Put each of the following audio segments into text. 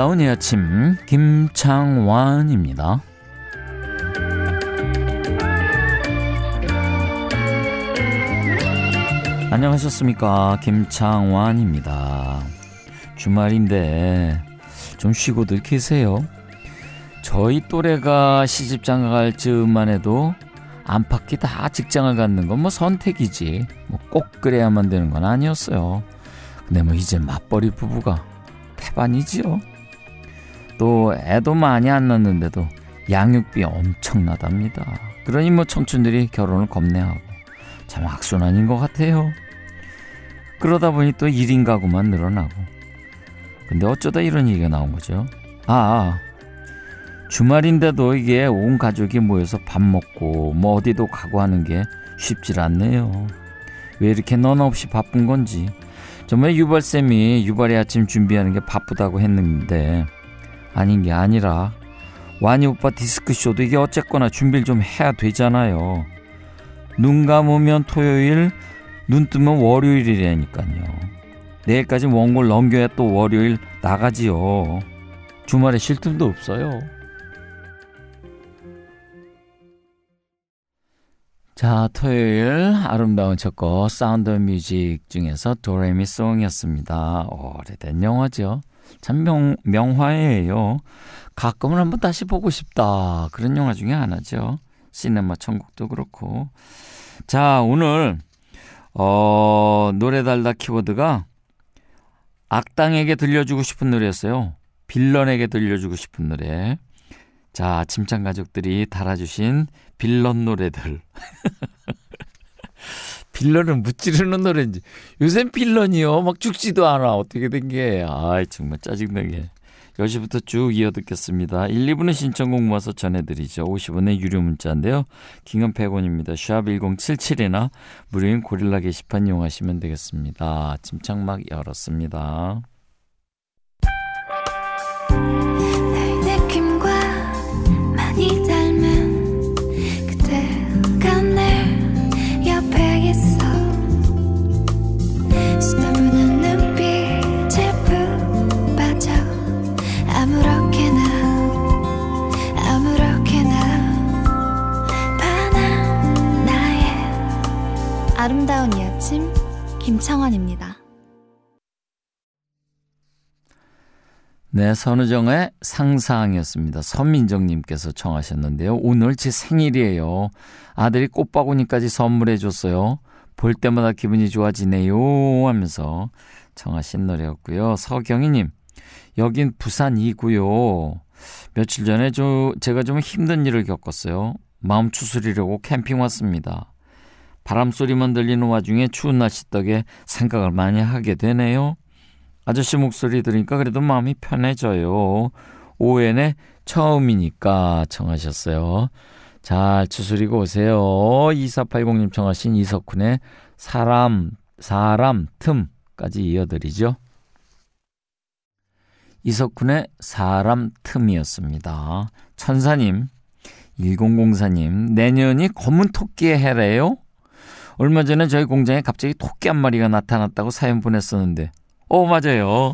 아름다운 이 아침 김창완입니다. 안녕하셨습니까? 김창완입니다. 주말인데 좀 쉬고들 계세요? 저희 또래가 시집장가 갈 즈음만 해도 안팎이 다 직장을 갖는 건 뭐 선택이지 뭐 꼭 그래야만 되는 건 아니었어요. 근데 뭐 이제 맞벌이 부부가 태반이지요. 또 애도 많이 안 낳는데도 양육비 엄청나답니다. 그러니 뭐 청춘들이 결혼을 겁내하고 참 악순환인 것 같아요. 그러다 보니 또 1인 가구만 늘어나고. 근데 어쩌다 이런 얘기가 나온 거죠. 주말인데도 이게 온 가족이 모여서 밥 먹고 뭐 어디도 가고 하는 게 쉽질 않네요. 왜 이렇게 넌 없이 바쁜 건지. 정말 유발쌤이 유발의 아침 준비하는 게 바쁘다고 했는데 아닌 게 아니라 와니 오빠 디스크쇼도 이게 어쨌거나 준비를 좀 해야 되잖아요. 눈 감으면 토요일, 눈 뜨면 월요일이라니까요. 내일까지 원고를 넘겨야 또 월요일 나가지요. 주말에 쉴 틈도 없어요. 자, 토요일 아름다운 첫 곡 사운드 뮤직 중에서 도레미송이었습니다. 오래된 영화죠. 참 명화예요. 가끔은 한번 다시 보고 싶다. 그런 영화 중에 하나죠. 시네마 천국도 그렇고. 자, 오늘 노래 달다 키워드가 악당에게 들려주고 싶은 노래였어요. 빌런에게 들려주고 싶은 노래. 자, 아침창 가족들이 달아주신 빌런 노래들. 빌런은 무찌르는 노래인지. 요새 빌런이요. 막 죽지도 않아. 어떻게 된 게. 아이, 정말 짜증나게. 10시부터 쭉 이어듣겠습니다. 1, 2부는 신청곡 모아서 전해드리죠. 50원의 유료 문자인데요. 긴건 100원입니다. 샵 1077이나 무료인 고릴라 게시판 이용하시면 되겠습니다. 아침창 막 열었습니다. 아름다운 이 아침 김창완입니다. 네, 선우정의 상상이었습니다. 선민정님께서 청하셨는데요. 오늘 제 생일이에요. 아들이 꽃바구니까지 선물해줬어요. 볼 때마다 기분이 좋아지네요 하면서 청하신 노래였고요. 서경이님, 여긴 부산이고요. 며칠 전에 제가 좀 힘든 일을 겪었어요. 마음 추스리려고 캠핑 왔습니다. 바람소리만 들리는 와중에 추운 날씨 덕에 생각을 많이 하게 되네요. 아저씨 목소리 들으니까 그래도 마음이 편해져요. 오후에는 처음이니까 청하셨어요. 잘 추스리고 오세요. 2480님 청하신 이석훈의 사람 틈까지 이어드리죠. 이석훈의 사람 틈이었습니다. 천사님, 1004님, 내년이 검은 토끼의 해래요? 얼마 전에 저희 공장에 갑자기 토끼 한 마리가 나타났다고 사연 보냈었는데, 맞아요.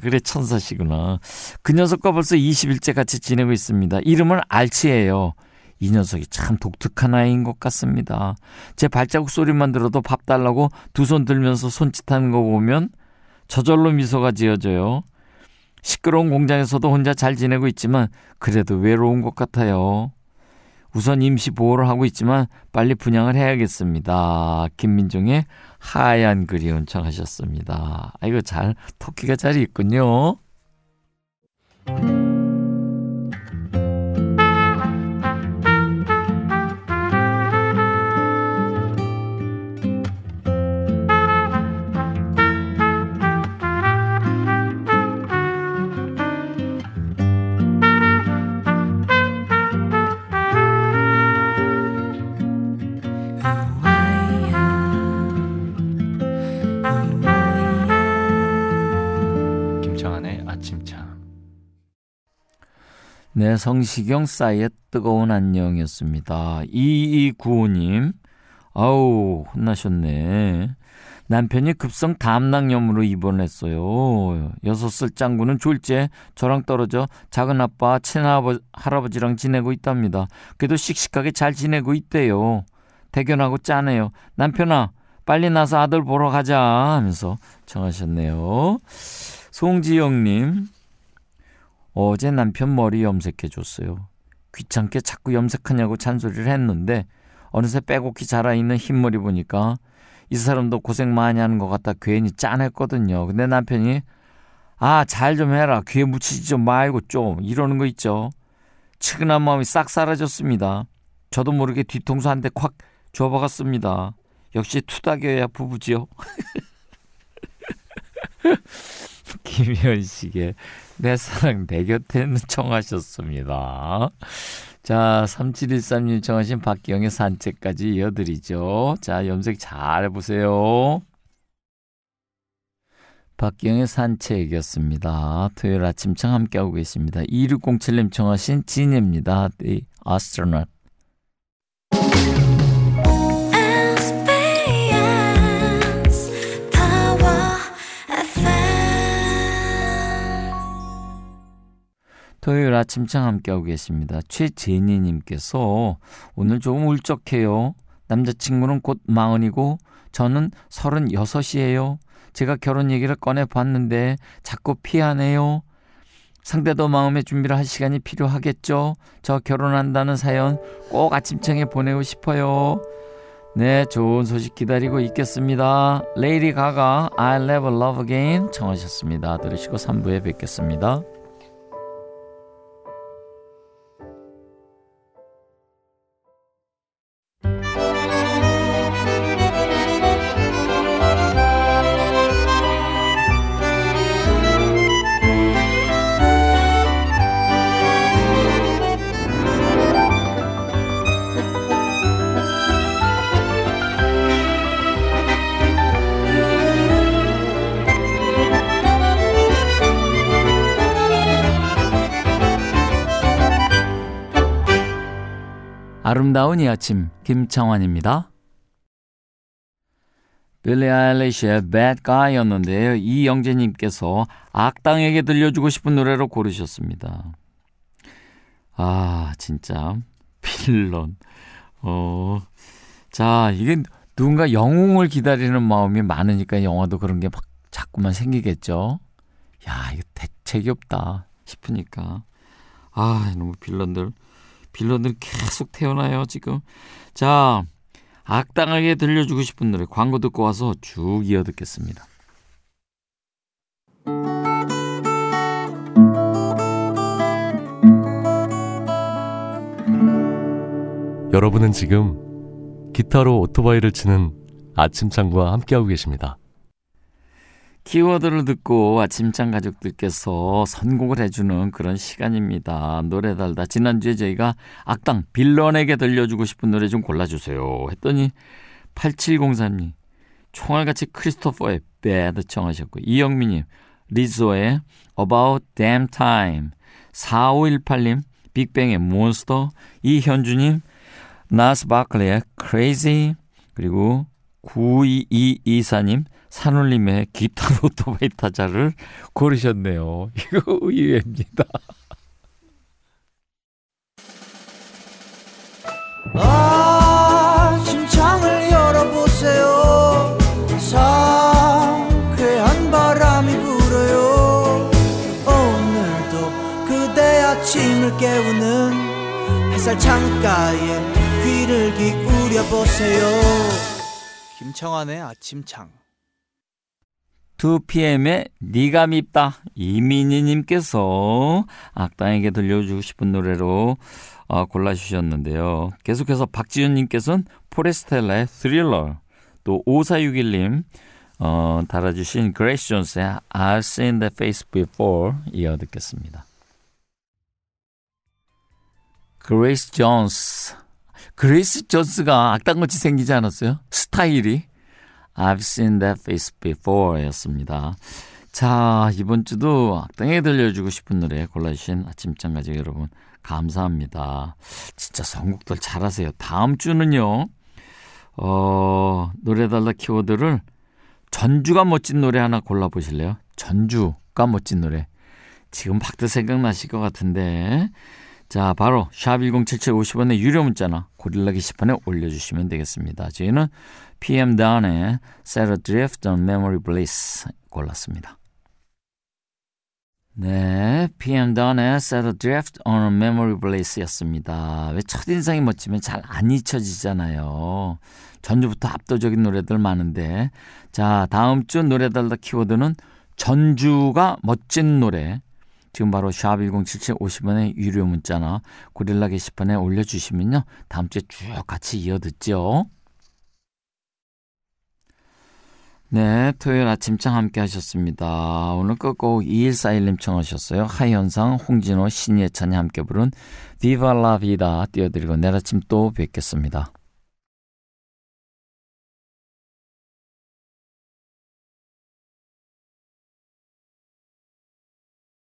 그래, 천사시구나. 그 녀석과 벌써 20일째 같이 지내고 있습니다. 이름은 알치예요. 이 녀석이 참 독특한 아이인 것 같습니다. 제 발자국 소리만 들어도 밥 달라고 두 손 들면서 손짓하는 거 보면 저절로 미소가 지어져요. 시끄러운 공장에서도 혼자 잘 지내고 있지만 그래도 외로운 것 같아요. 우선 임시 보호를 하고 있지만 빨리 분양을 해야겠습니다. 김민종의 하얀 그리 온청하셨습니다. 아이고, 토끼가 잘 있군요. 네, 성시경 싸이의 뜨거운 안녕이었습니다. 2295님, 아우 혼나셨네. 남편이 급성 담낭염으로 입원했어요. 6살 짱구는 졸지에 저랑 떨어져 작은 아빠, 할아버지랑 지내고 있답니다. 그래도 씩씩하게 잘 지내고 있대요. 대견하고 짠해요. 남편아, 빨리 나서 아들 보러 가자 하면서 청하셨네요. 송지영님, 어제 남편 머리 염색해줬어요. 귀찮게 자꾸 염색하냐고 잔소리를 했는데 어느새 빼곡히 자라있는 흰머리 보니까 이 사람도 고생 많이 하는 것 같다 괜히 짠했거든요. 근데 남편이 아, 잘 좀 해라, 귀에 묻히지 좀 말고 좀, 이러는 거 있죠. 측은한 마음이 싹 사라졌습니다. 저도 모르게 뒤통수 한 대 콱 줘박았습니다. 역시 투닥여야 부부지요. 김현식의 내 사랑 내 곁에는 청하셨습니다. 자, 3713님 청하신 박경의 산책까지 이어드리죠. 자, 염색 잘 해보세요. 박경의 산책이었습니다. 토요일 아침창 함께하고 계십니다. 2607님 청하신 진입니다. The Astronaut. 토요일 아침창 함께하고 계십니다. 최재니님께서 오늘 조금 울적해요. 남자친구는 곧 40이고 저는 36이에요. 제가 결혼 얘기를 꺼내봤는데 자꾸 피하네요. 상대도 마음의 준비를 할 시간이 필요하겠죠. 저 결혼한다는 사연 꼭 아침창에 보내고 싶어요. 네, 좋은 소식 기다리고 있겠습니다. 레이디 가가 I'll Never Love Again 청하셨습니다. 들으시고 3부에 뵙겠습니다. 아름다운 이 아침 김창완입니다. 빌리 아일리시의 Bad Guy였는데요. 이영재님께서 악당에게 들려주고 싶은 노래로 고르셨습니다. 아, 진짜 빌런. 자, 이게 누군가 영웅을 기다리는 마음이 많으니까 영화도 그런 게 막 자꾸만 생기겠죠. 야, 이거 대책이 없다 싶으니까. 아, 너무 빌런들 계속 태어나요 지금. 자, 악당에게 들려주고 싶은 노래 광고 듣고 와서 쭉 이어 듣겠습니다. 여러분은 지금 기타로 오토바이를 치는 아침창과 함께하고 계십니다. 키워드를 듣고 아침창 가족들께서 선곡을 해주는 그런 시간입니다. 노래 달다. 지난주에 저희가 악당 빌런에게 들려주고 싶은 노래 좀 골라주세요 했더니 8703님 총알같이 크리스토퍼의 Bad 청하셨고, 이영민님 리조의 About Damn Time, 4518님 빅뱅의 Monster, 이현주님 나스 바클리의 Crazy, 그리고 92224님 산울림의 기타 오토바이 타자를 고르셨네요. 이거 의외입니다. 아침창을 열어보세요. 상쾌한 바람이 불어요. 오늘도 그대 아침을 깨우는 햇살 창가에 귀를 기울여보세요. 김창완의 아침창. 2PM의 니가 밉다. 이민희님께서 악당에게 들려주고 싶은 노래로 골라주셨는데요. 계속해서 박지윤님께서는 포레스텔라의 스릴러, 또 5461님 달아주신 그레이스 존스의 I've seen the face before 이어 듣겠습니다. 그레이스 존스. 그레이스 존스가 악당같이 생기지 않았어요? 스타일이? I've seen that face before 였습니다. 자, 이번 주도 악당에게 들려주고 싶은 노래 골라주신 아침창 가족 여러분 감사합니다. 진짜 선곡들 잘하세요. 다음 주는요, 노래 달라 키워드를 전주가 멋진 노래 하나 골라보실래요? 전주가 멋진 노래. 지금 박도 생각나실 것 같은데. 자, 바로 샵 1077 50원의 유료 문자나 고릴라 게시판에 올려주시면 되겠습니다. 저희는 PM Dawn의 Set Adrift on Memory Bliss 골랐습니다. 네, PM Dawn의 Set Adrift on Memory Bliss였습니다. 왜 첫인상이 멋지면 잘 안 잊혀지잖아요. 전주부터 압도적인 노래들 많은데, 자, 다음 주 노래 달다 키워드는 전주가 멋진 노래. 지금 바로 샵 1077 50원의 유료 문자나 고릴라 게시판에 올려주시면요, 다음 주에 쭉 같이 이어듣죠. 네, 토요일 아침창 함께 하셨습니다. 오늘 끝곡 2141님 청하셨어요. 하현상, 홍진호, 신예찬이 함께 부른 비바 라 비다 띄워드리고 내일 아침 또 뵙겠습니다.